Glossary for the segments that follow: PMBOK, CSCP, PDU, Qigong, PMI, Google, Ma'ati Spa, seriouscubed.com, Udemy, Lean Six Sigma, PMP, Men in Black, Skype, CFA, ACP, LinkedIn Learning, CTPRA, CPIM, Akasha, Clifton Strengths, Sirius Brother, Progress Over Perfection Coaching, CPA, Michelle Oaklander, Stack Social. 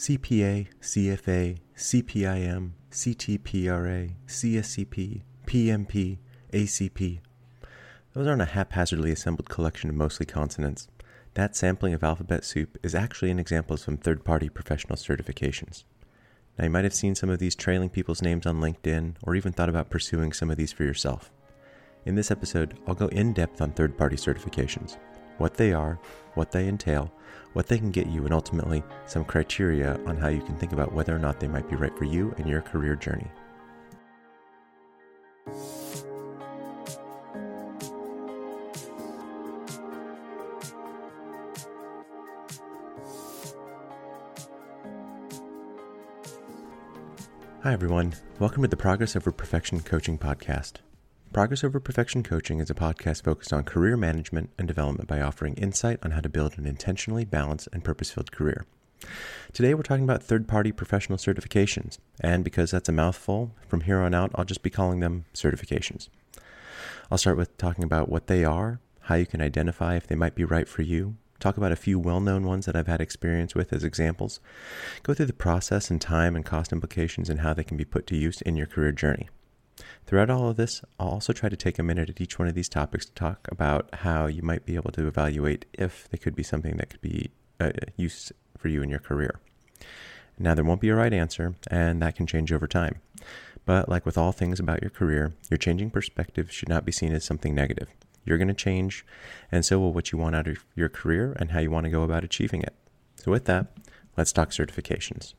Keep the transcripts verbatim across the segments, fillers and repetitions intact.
C P A, C F A, C P I M, C T P R A, C S C P, P M P, A C P. Those aren't a haphazardly assembled collection of mostly consonants. That sampling of alphabet soup is actually an example of some third-party professional certifications. Now, you might have seen some of these trailing people's names on LinkedIn, or even thought about pursuing some of these for yourself. In this episode, I'll go in-depth on third-party certifications, what they are, what they entail, what they can get you, and ultimately, some criteria on how you can think about whether or not they might be right for you and your career journey. Hi everyone, welcome to the Progress Over Perfection Coaching Podcast. Progress Over Perfection Coaching is a podcast focused on career management and development by offering insight on how to build an intentionally balanced and purpose-filled career. Today we're talking about third-party professional certifications, and because that's a mouthful, from here on out I'll just be calling them certifications. I'll start with talking about what they are, how you can identify if they might be right for you, talk about a few well-known ones that I've had experience with as examples, go through the process and time and cost implications and how they can be put to use in your career journey. Throughout all of this, I'll also try to take a minute at each one of these topics to talk about how you might be able to evaluate if they could be something that could be uh, used for you in your career. Now, there won't be a right answer, and that can change over time. But like with all things about your career, your changing perspective should not be seen as something negative. You're going to change, and so will what you want out of your career and how you want to go about achieving it. So with that, let's talk certifications.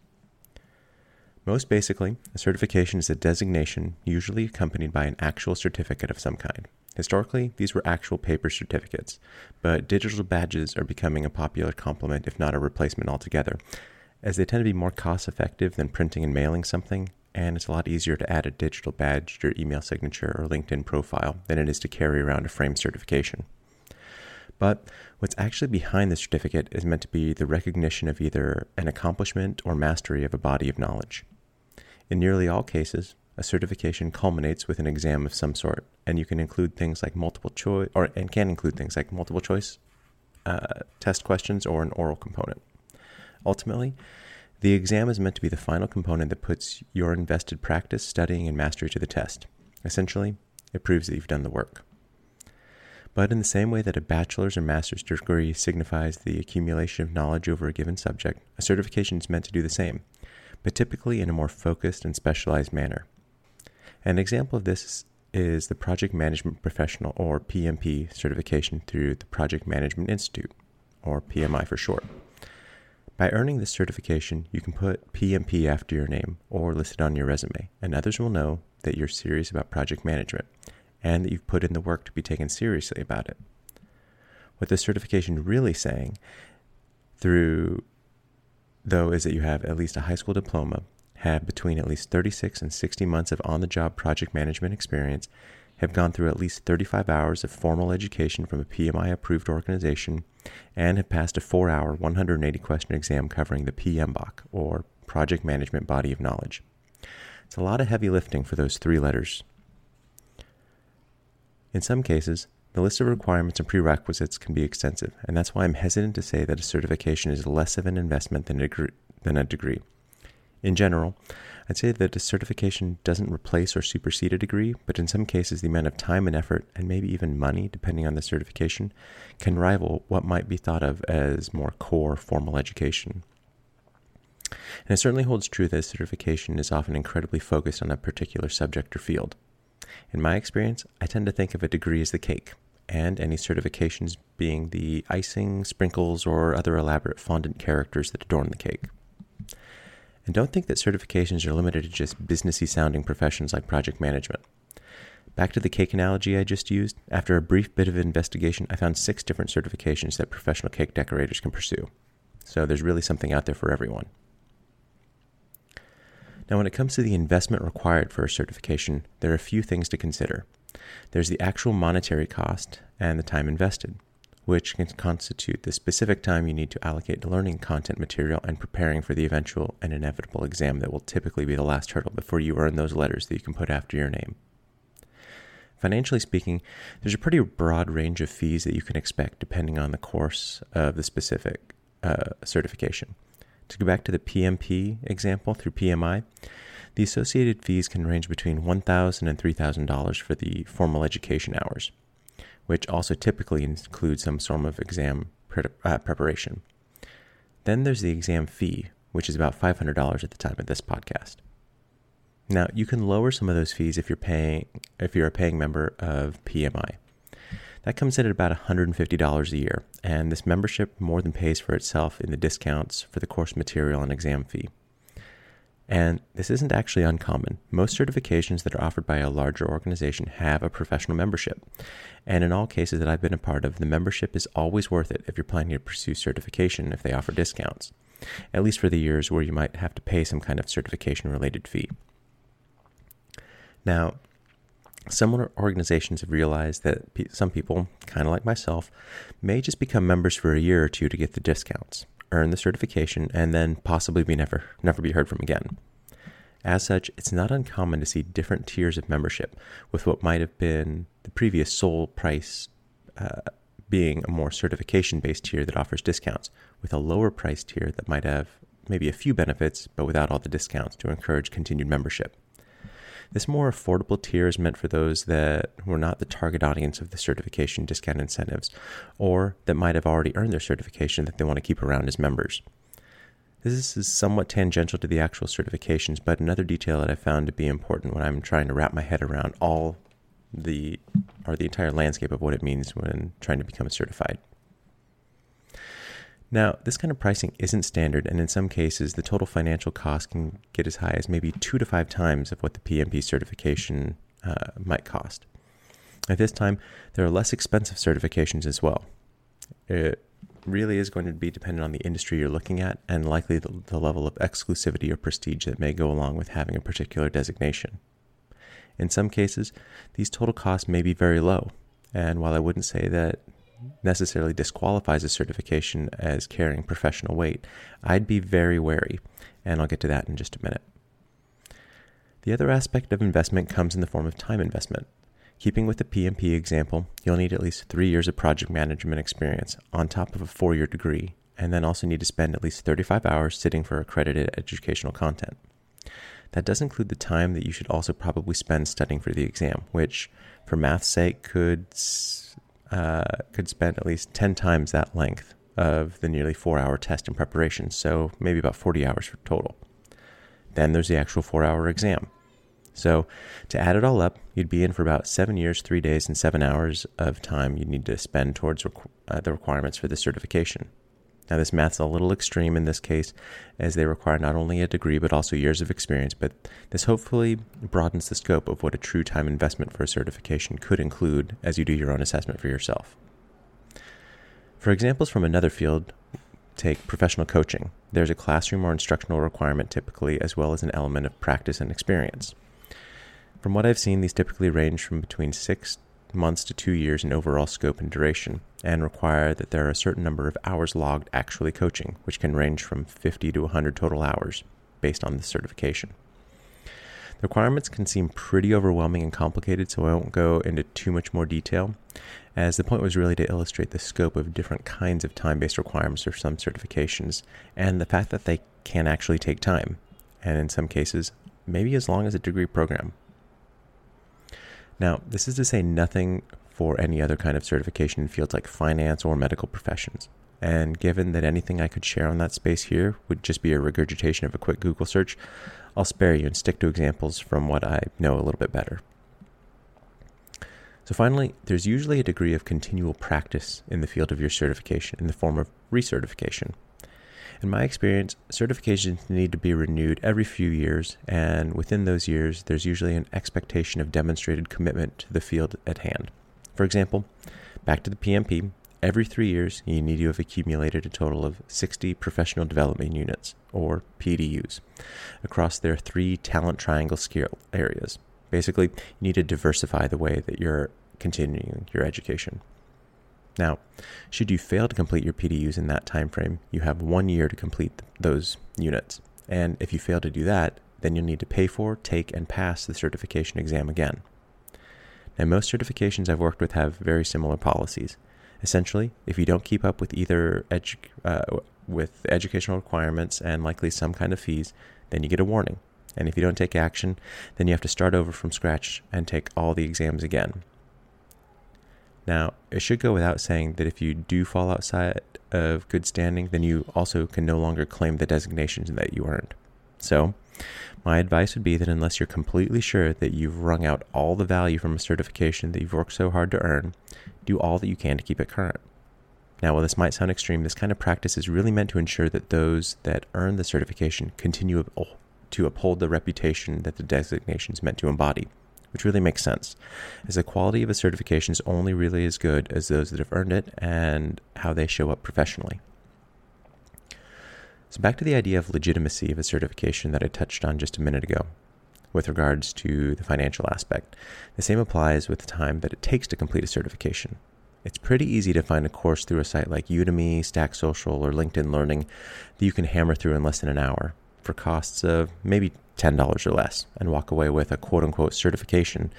Most basically, a certification is a designation usually accompanied by an actual certificate of some kind. Historically, these were actual paper certificates, but digital badges are becoming a popular complement, if not a replacement altogether, as they tend to be more cost-effective than printing and mailing something, and it's a lot easier to add a digital badge to your email signature or LinkedIn profile than it is to carry around a framed certification. But what's actually behind the certificate is meant to be the recognition of either an accomplishment or mastery of a body of knowledge. In nearly all cases, a certification culminates with an exam of some sort, and you can include things like multiple choice, or and can include things like multiple choice uh, test questions or an oral component. Ultimately, the exam is meant to be the final component that puts your invested practice, studying, and mastery to the test. Essentially, it proves that you've done the work. But in the same way that a bachelor's or master's degree signifies the accumulation of knowledge over a given subject, a certification is meant to do the same, but typically in a more focused and specialized manner. An example of this is the Project Management Professional, or P M P, certification through the Project Management Institute, or P M I for short. By earning this certification, you can put P M P after your name or list it on your resume, and others will know that you're serious about project management and that you've put in the work to be taken seriously about it. What this certification really saying through, though, is that you have at least a high school diploma, have between at least thirty-six and sixty months of on-the-job project management experience, have gone through at least thirty-five hours of formal education from a P M I-approved organization, and have passed a four-hour, one hundred eighty question exam covering the P M B O K, or Project Management Body of Knowledge. It's a lot of heavy lifting for those three letters. In some cases, the list of requirements and prerequisites can be extensive, and that's why I'm hesitant to say that a certification is less of an investment than a degree. Than a degree. In general, I'd say that a certification doesn't replace or supersede a degree, but in some cases the amount of time and effort, and maybe even money, depending on the certification, can rival what might be thought of as more core formal education. And it certainly holds true that certification is often incredibly focused on a particular subject or field. In my experience, I tend to think of a degree as the cake, and any certifications being the icing, sprinkles, or other elaborate fondant characters that adorn the cake. And don't think that certifications are limited to just businessy-sounding professions like project management. Back to the cake analogy I just used, after a brief bit of investigation, I found six different certifications that professional cake decorators can pursue. So there's really something out there for everyone. Now, when it comes to the investment required for a certification, there are a few things to consider. There's the actual monetary cost and the time invested, which can constitute the specific time you need to allocate to learning content material and preparing for the eventual and inevitable exam that will typically be the last hurdle before you earn those letters that you can put after your name. Financially speaking, there's a pretty broad range of fees that you can expect depending on the course of the specific uh, certification. To go back to the P M P example through P M I, the associated fees can range between one thousand dollars and three thousand dollars for the formal education hours, which also typically includes some form of exam pre- uh, preparation. Then there's the exam fee, which is about five hundred dollars at the time of this podcast. Now, you can lower some of those fees if you're paying if you're a paying member of P M I. That comes in at about one hundred fifty dollars a year, and this membership more than pays for itself in the discounts for the course material and exam fee. And this isn't actually uncommon. Most certifications that are offered by a larger organization have a professional membership. And in all cases that I've been a part of, the membership is always worth it if you're planning to pursue certification if they offer discounts, at least for the years where you might have to pay some kind of certification-related fee. Now, similar organizations have realized that some people, kind of like myself, may just become members for a year or two to get the discounts, earn the certification, and then possibly be never, never be heard from again. As such, it's not uncommon to see different tiers of membership, with what might have been the previous sole price uh, being a more certification-based tier that offers discounts, with a lower price tier that might have maybe a few benefits, but without all the discounts to encourage continued membership. This more affordable tier is meant for those that were not the target audience of the certification discount incentives, or that might have already earned their certification that they want to keep around as members. This is somewhat tangential to the actual certifications, but another detail that I found to be important when I'm trying to wrap my head around all the, or the entire landscape of what it means when trying to become certified. Now, this kind of pricing isn't standard, and in some cases, the total financial cost can get as high as maybe two to five times of what the P M P certification uh, might cost. At this time, there are less expensive certifications as well. It really is going to be dependent on the industry you're looking at and likely the, the level of exclusivity or prestige that may go along with having a particular designation. In some cases, these total costs may be very low, and while I wouldn't say that necessarily disqualifies a certification as carrying professional weight, I'd be very wary, and I'll get to that in just a minute. The other aspect of investment comes in the form of time investment. Keeping with the P M P example, you'll need at least three years of project management experience on top of a four-year degree, and then also need to spend at least thirty-five hours sitting for accredited educational content. That does include the time that you should also probably spend studying for the exam, which, for math's sake, could... S- Uh, could spend at least ten times that length of the nearly four-hour test in preparation, so maybe about forty hours for total. Then there's the actual four-hour exam. So to add it all up, you'd be in for about seven years, three days, and seven hours of time you'd need to spend towards requ- uh, the requirements for the certification. Now, this math's a little extreme in this case, as they require not only a degree but also years of experience, but this hopefully broadens the scope of what a true time investment for a certification could include as you do your own assessment for yourself. For examples from another field, take professional coaching. There's a classroom or instructional requirement typically, as well as an element of practice and experience. From what I've seen, these typically range from between six months to two years in overall scope and duration, and require that there are a certain number of hours logged actually coaching, which can range from fifty to one hundred total hours based on the certification. The requirements can seem pretty overwhelming and complicated, so I won't go into too much more detail, as the point was really to illustrate the scope of different kinds of time-based requirements for some certifications, and the fact that they can actually take time, and in some cases, maybe as long as a degree program. Now, this is to say nothing for any other kind of certification in fields like finance or medical professions. And given that anything I could share on that space here would just be a regurgitation of a quick Google search, I'll spare you and stick to examples from what I know a little bit better. So finally, there's usually a degree of continual practice in the field of your certification in the form of recertification. In my experience, certifications need to be renewed every few years, and within those years, there's usually an expectation of demonstrated commitment to the field at hand. For example, back to the P M P, every three years, you need to have accumulated a total of sixty professional development units, or P D Us, across their three talent triangle skill areas. Basically, you need to diversify the way that you're continuing your education. Now, should you fail to complete your P D Us in that time frame, you have one year to complete th- those units. And if you fail to do that, then you'll need to pay for, take, and pass the certification exam again. Now, most certifications I've worked with have very similar policies. Essentially, if you don't keep up with either edu- uh, with educational requirements and likely some kind of fees, then you get a warning. And if you don't take action, then you have to start over from scratch and take all the exams again. Now, it should go without saying that if you do fall outside of good standing, then you also can no longer claim the designations that you earned. So, my advice would be that unless you're completely sure that you've wrung out all the value from a certification that you've worked so hard to earn, do all that you can to keep it current. Now, while this might sound extreme, this kind of practice is really meant to ensure that those that earn the certification continue to uphold the reputation that the designation is meant to embody, which really makes sense, as the quality of a certification is only really as good as those that have earned it and how they show up professionally. So back to the idea of legitimacy of a certification that I touched on just a minute ago with regards to the financial aspect. The same applies with the time that it takes to complete a certification. It's pretty easy to find a course through a site like Udemy, Stack Social, or LinkedIn Learning that you can hammer through in less than an hour for costs of maybe ten dollars or less and walk away with a quote-unquote certification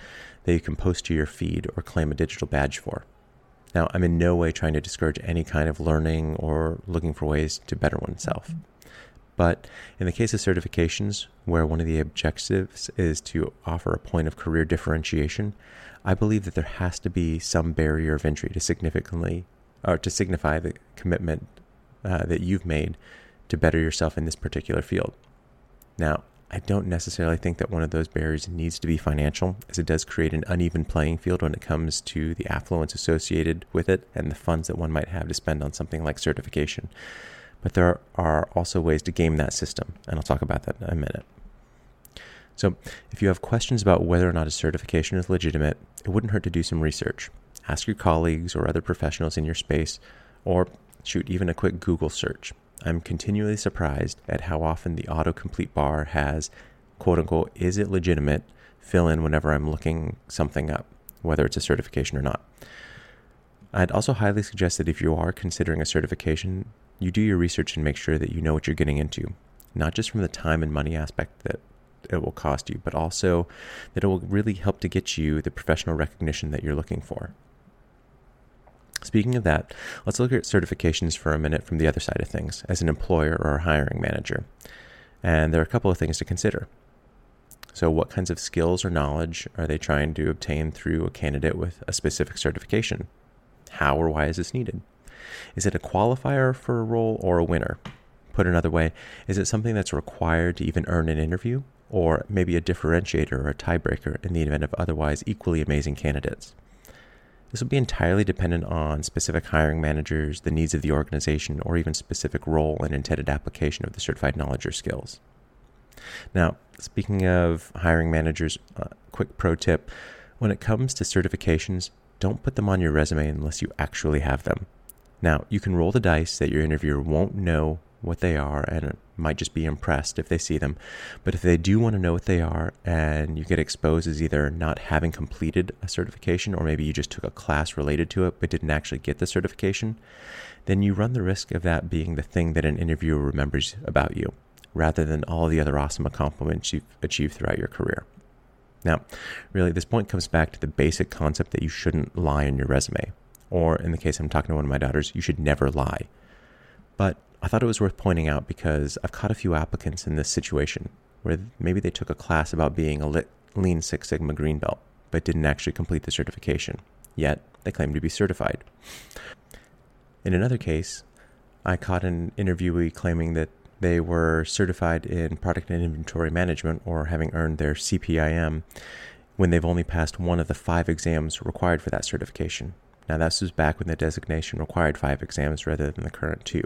that you can post to your feed or claim a digital badge for. Now, I'm in no way trying to discourage any kind of learning or looking for ways to better oneself. But in the case of certifications, where one of the objectives is to offer a point of career differentiation, I believe that there has to be some barrier of entry to significantly, or to signify the commitment uh, that you've made to better yourself in this particular field. Now, I don't necessarily think that one of those barriers needs to be financial, as it does create an uneven playing field when it comes to the affluence associated with it and the funds that one might have to spend on something like certification. But there are also ways to game that system, and I'll talk about that in a minute. So if you have questions about whether or not a certification is legitimate, it wouldn't hurt to do some research. Ask your colleagues or other professionals in your space, or shoot, even a quick Google search. I'm continually surprised at how often the autocomplete bar has, quote unquote, is it legitimate, fill in whenever I'm looking something up, whether it's a certification or not. I'd also highly suggest that if you are considering a certification, you do your research and make sure that you know what you're getting into, not just from the time and money aspect that it will cost you, but also that it will really help to get you the professional recognition that you're looking for. Speaking of that, let's look at certifications for a minute from the other side of things, as an employer or a hiring manager. And there are a couple of things to consider. So what kinds of skills or knowledge are they trying to obtain through a candidate with a specific certification? How or why is this needed? Is it a qualifier for a role or a winner? Put another way, is it something that's required to even earn an interview, or maybe a differentiator or a tiebreaker in the event of otherwise equally amazing candidates? This will be entirely dependent on specific hiring managers, the needs of the organization, or even specific role and intended application of the certified knowledge or skills. Now, speaking of hiring managers, uh, quick pro tip, when it comes to certifications, don't put them on your resume unless you actually have them. Now, you can roll the dice that your interviewer won't know what they are and might just be impressed if they see them. But if they do want to know what they are and you get exposed as either not having completed a certification, or maybe you just took a class related to it but didn't actually get the certification, then you run the risk of that being the thing that an interviewer remembers about you rather than all the other awesome accomplishments you've achieved throughout your career. Now, really, this point comes back to the basic concept that you shouldn't lie on your resume. Or in the case I'm talking to one of my daughters, you should never lie. But I thought it was worth pointing out because I've caught a few applicants in this situation where maybe they took a class about being a Lean Six Sigma Green Belt, but didn't actually complete the certification, yet they claim to be certified. In another case, I caught an interviewee claiming that they were certified in product and inventory management, or having earned their C P I M, when they've only passed one of the five exams required for that certification. Now, this was back when the designation required five exams rather than the current two.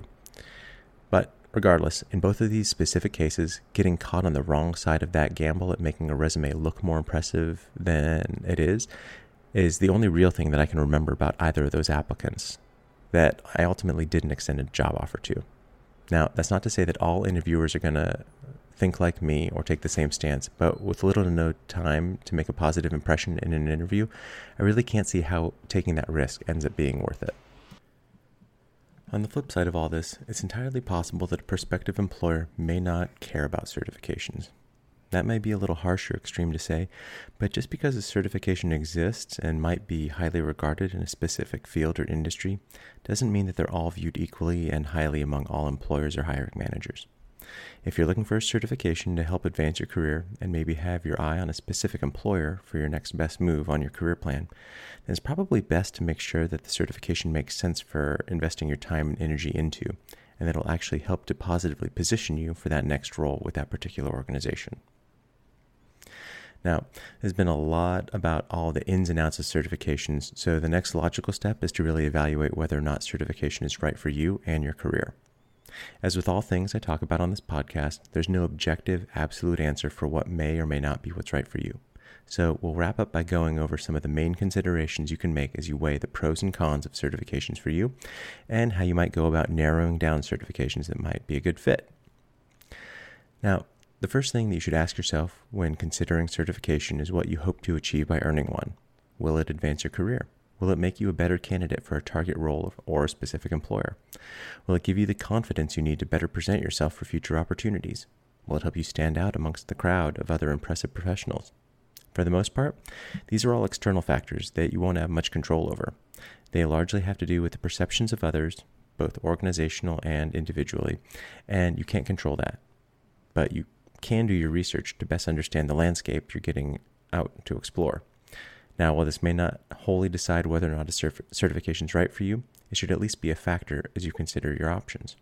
But regardless, in both of these specific cases, getting caught on the wrong side of that gamble at making a resume look more impressive than it is, is the only real thing that I can remember about either of those applicants that I ultimately didn't extend a job offer to. Now, that's not to say that all interviewers are going to think like me or take the same stance, but with little to no time to make a positive impression in an interview, I really can't see how taking that risk ends up being worth it. On the flip side of all this, it's entirely possible that a prospective employer may not care about certifications. That may be a little harsh or extreme to say, but just because a certification exists and might be highly regarded in a specific field or industry doesn't mean that they're all viewed equally and highly among all employers or hiring managers. If you're looking for a certification to help advance your career and maybe have your eye on a specific employer for your next best move on your career plan, then it's probably best to make sure that the certification makes sense for investing your time and energy into, and that it'll actually help to positively position you for that next role with that particular organization. Now, there's been a lot about all the ins and outs of certifications, so the next logical step is to really evaluate whether or not certification is right for you and your career. As with all things I talk about on this podcast, there's no objective, absolute answer for what may or may not be what's right for you. So we'll wrap up by going over some of the main considerations you can make as you weigh the pros and cons of certifications for you, and how you might go about narrowing down certifications that might be a good fit. Now, the first thing that you should ask yourself when considering certification is what you hope to achieve by earning one. Will it advance your career? Will it make you a better candidate for a target role or a specific employer? Will it give you the confidence you need to better present yourself for future opportunities? Will it help you stand out amongst the crowd of other impressive professionals? For the most part, these are all external factors that you won't have much control over. They largely have to do with the perceptions of others, both organizational and individually, and you can't control that. But you can do your research to best understand the landscape you're getting out to explore. Now, while this may not wholly decide whether or not a cert- certification is right for you, it should at least be a factor as you consider your options.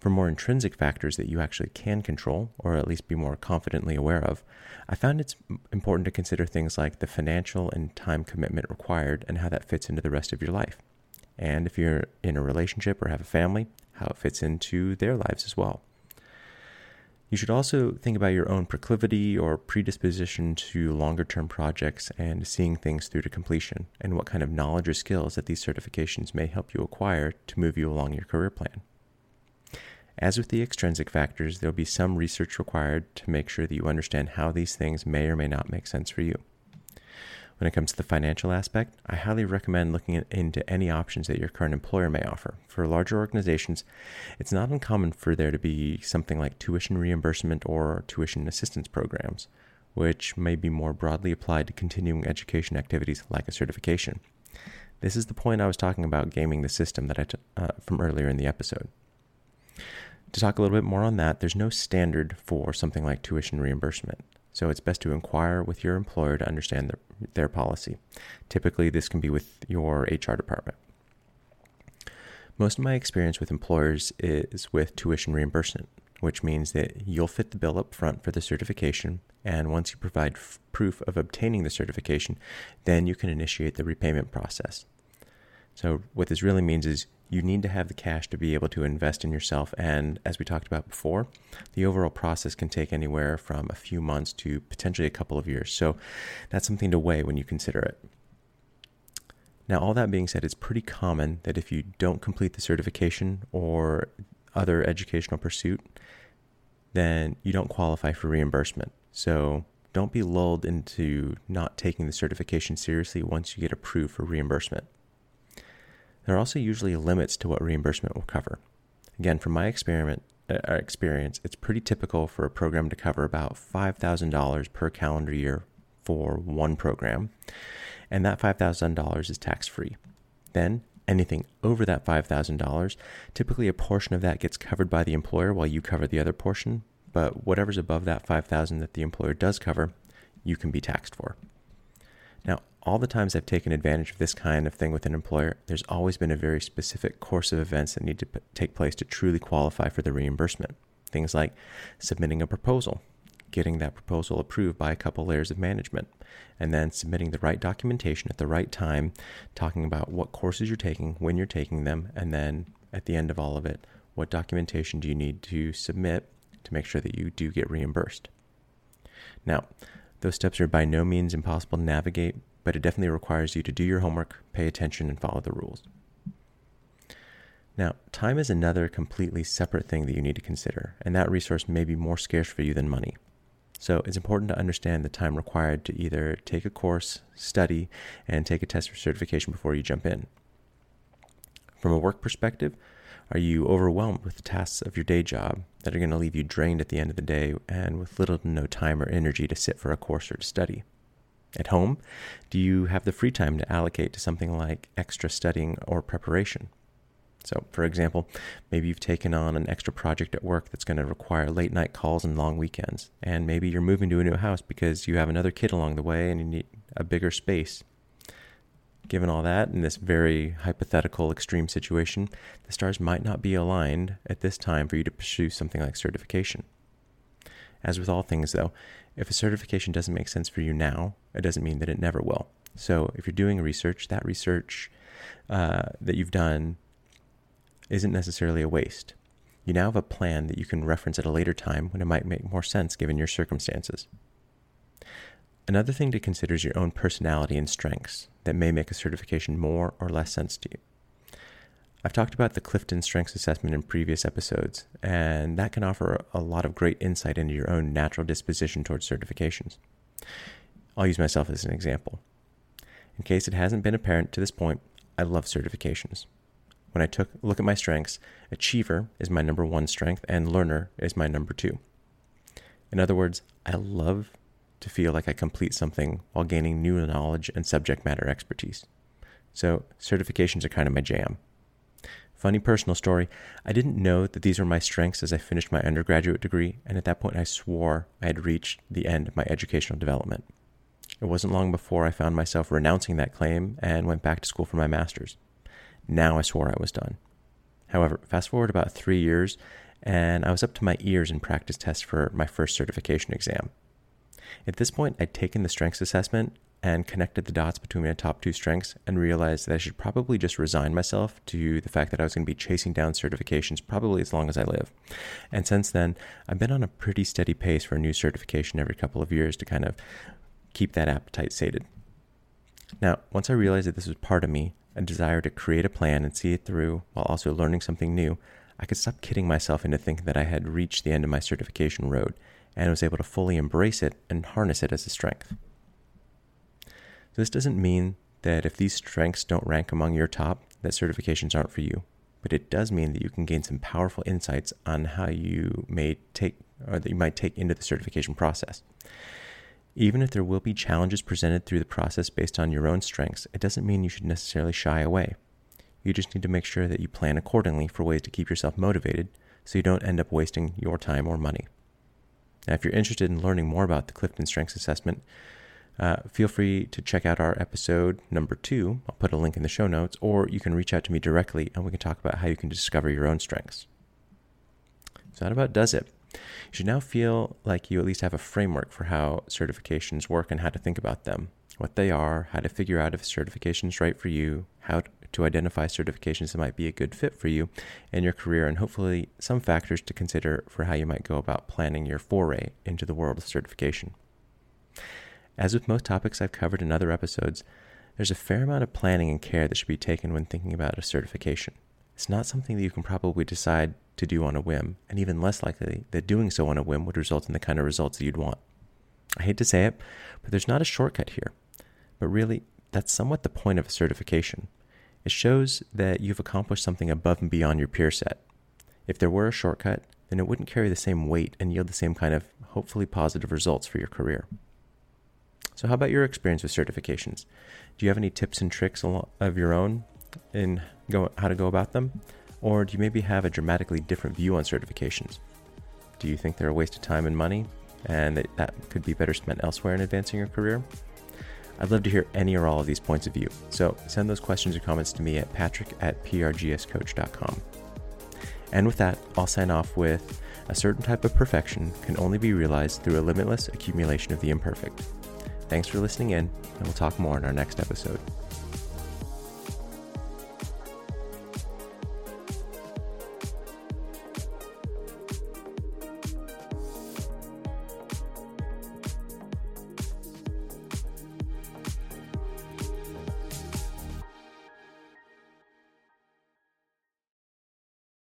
For more intrinsic factors that you actually can control, or at least be more confidently aware of, I found it's important to consider things like the financial and time commitment required and how that fits into the rest of your life. And if you're in a relationship or have a family, how it fits into their lives as well. You should also think about your own proclivity or predisposition to longer-term projects and seeing things through to completion, and what kind of knowledge or skills that these certifications may help you acquire to move you along your career plan. As with the extrinsic factors, there will be some research required to make sure that you understand how these things may or may not make sense for you. When it comes to the financial aspect, I highly recommend looking into any options that your current employer may offer. For larger organizations, it's not uncommon for there to be something like tuition reimbursement or tuition assistance programs, which may be more broadly applied to continuing education activities like a certification. This is the point I was talking about gaming the system that I t- uh, from earlier in the episode. To talk a little bit more on that, there's no standard for something like tuition reimbursement. So it's best to inquire with your employer to understand their, their policy. Typically, this can be with your H R department. Most of my experience with employers is with tuition reimbursement, which means that you'll fit the bill up front for the certification, and once you provide f- proof of obtaining the certification, then you can initiate the repayment process. So what this really means is you need to have the cash to be able to invest in yourself, and as we talked about before, the overall process can take anywhere from a few months to potentially a couple of years. So that's something to weigh when you consider it. Now, all that being said, it's pretty common that if you don't complete the certification or other educational pursuit, then you don't qualify for reimbursement. So don't be lulled into not taking the certification seriously once you get approved for reimbursement. There are also usually limits to what reimbursement will cover. Again, from my experiment, uh, experience, it's pretty typical for a program to cover about five thousand dollars per calendar year for one program, and that five thousand dollars is tax-free. Then, anything over that five thousand dollars, typically a portion of that gets covered by the employer while you cover the other portion, but whatever's above that five thousand dollars that the employer does cover, you can be taxed for. Now, all the times I've taken advantage of this kind of thing with an employer, there's always been a very specific course of events that need to p- take place to truly qualify for the reimbursement. Things like submitting a proposal, getting that proposal approved by a couple layers of management, and then submitting the right documentation at the right time, talking about what courses you're taking, when you're taking them, and then at the end of all of it, what documentation do you need to submit to make sure that you do get reimbursed. Now, those steps are by no means impossible to navigate, but it definitely requires you to do your homework, pay attention, and follow the rules. Now, time is another completely separate thing that you need to consider, and that resource may be more scarce for you than money. So it's important to understand the time required to either take a course, study, and take a test for certification before you jump in. From a work perspective, are you overwhelmed with the tasks of your day job? that are going to leave you drained at the end of the day and with little to no time or energy to sit for a course or to study. At home, do you have the free time to allocate to something like extra studying or preparation? So, for example, maybe you've taken on an extra project at work that's going to require late night calls and long weekends, and maybe you're moving to a new house because you have another kid along the way and you need a bigger space. Given all that, in this very hypothetical extreme situation, the stars might not be aligned at this time for you to pursue something like certification. As with all things, though, if a certification doesn't make sense for you now, it doesn't mean that it never will. So if you're doing research, that research uh, that you've done isn't necessarily a waste. You now have a plan that you can reference at a later time when it might make more sense given your circumstances. Another thing to consider is your own personality and strengths that may make a certification more or less sense to you. I've talked about the Clifton Strengths assessment in previous episodes, and that can offer a lot of great insight into your own natural disposition towards certifications. I'll use myself as an example. In case it hasn't been apparent to this point, I love certifications. When I took a look at my strengths, achiever is my number one strength and learner is my number two. In other words, I love to feel like I complete something while gaining new knowledge and subject matter expertise. So certifications are kind of my jam. Funny personal story, I didn't know that these were my strengths as I finished my undergraduate degree, and at that point I swore I had reached the end of my educational development. It wasn't long before I found myself renouncing that claim and went back to school for my master's. Now I swore I was done. However, fast forward about three years, and I was up to my ears in practice tests for my first certification exam. At this point, I'd taken the strengths assessment and connected the dots between my top two strengths and realized that I should probably just resign myself to the fact that I was going to be chasing down certifications probably as long as I live. And since then, I've been on a pretty steady pace for a new certification every couple of years to kind of keep that appetite sated. Now, once I realized that this was part of me, a desire to create a plan and see it through while also learning something new, I could stop kidding myself into thinking that I had reached the end of my certification road and was able to fully embrace it and harness it as a strength. So this doesn't mean that if these strengths don't rank among your top, that certifications aren't for you, but it does mean that you can gain some powerful insights on how you may take, or that you might take into the certification process. Even if there will be challenges presented through the process based on your own strengths, it doesn't mean you should necessarily shy away. You just need to make sure that you plan accordingly for ways to keep yourself motivated so you don't end up wasting your time or money. Now, if you're interested in learning more about the Clifton Strengths Assessment, Uh, feel free to check out our episode number two. I'll put a link in the show notes, or you can reach out to me directly and we can talk about how you can discover your own strengths. So that about does it. You should now feel like you at least have a framework for how certifications work and how to think about them, what they are, how to figure out if a certification is right for you, how to identify certifications that might be a good fit for you and your career, and hopefully some factors to consider for how you might go about planning your foray into the world of certification. As with most topics I've covered in other episodes, there's a fair amount of planning and care that should be taken when thinking about a certification. It's not something that you can probably decide to do on a whim, and even less likely that doing so on a whim would result in the kind of results that you'd want. I hate to say it, but there's not a shortcut here. But really, that's somewhat the point of a certification. It shows that you've accomplished something above and beyond your peer set. If there were a shortcut, then it wouldn't carry the same weight and yield the same kind of hopefully positive results for your career. So how about your experience with certifications? Do you have any tips and tricks of your own in go, how to go about them? Or do you maybe have a dramatically different view on certifications? Do you think they're a waste of time and money and that, that could be better spent elsewhere in advancing your career? I'd love to hear any or all of these points of view. So send those questions or comments to me at patrick at p r g s coach dot com. And with that, I'll sign off with: a certain type of perfection can only be realized through a limitless accumulation of the imperfect. Thanks for listening in, and we'll talk more in our next episode.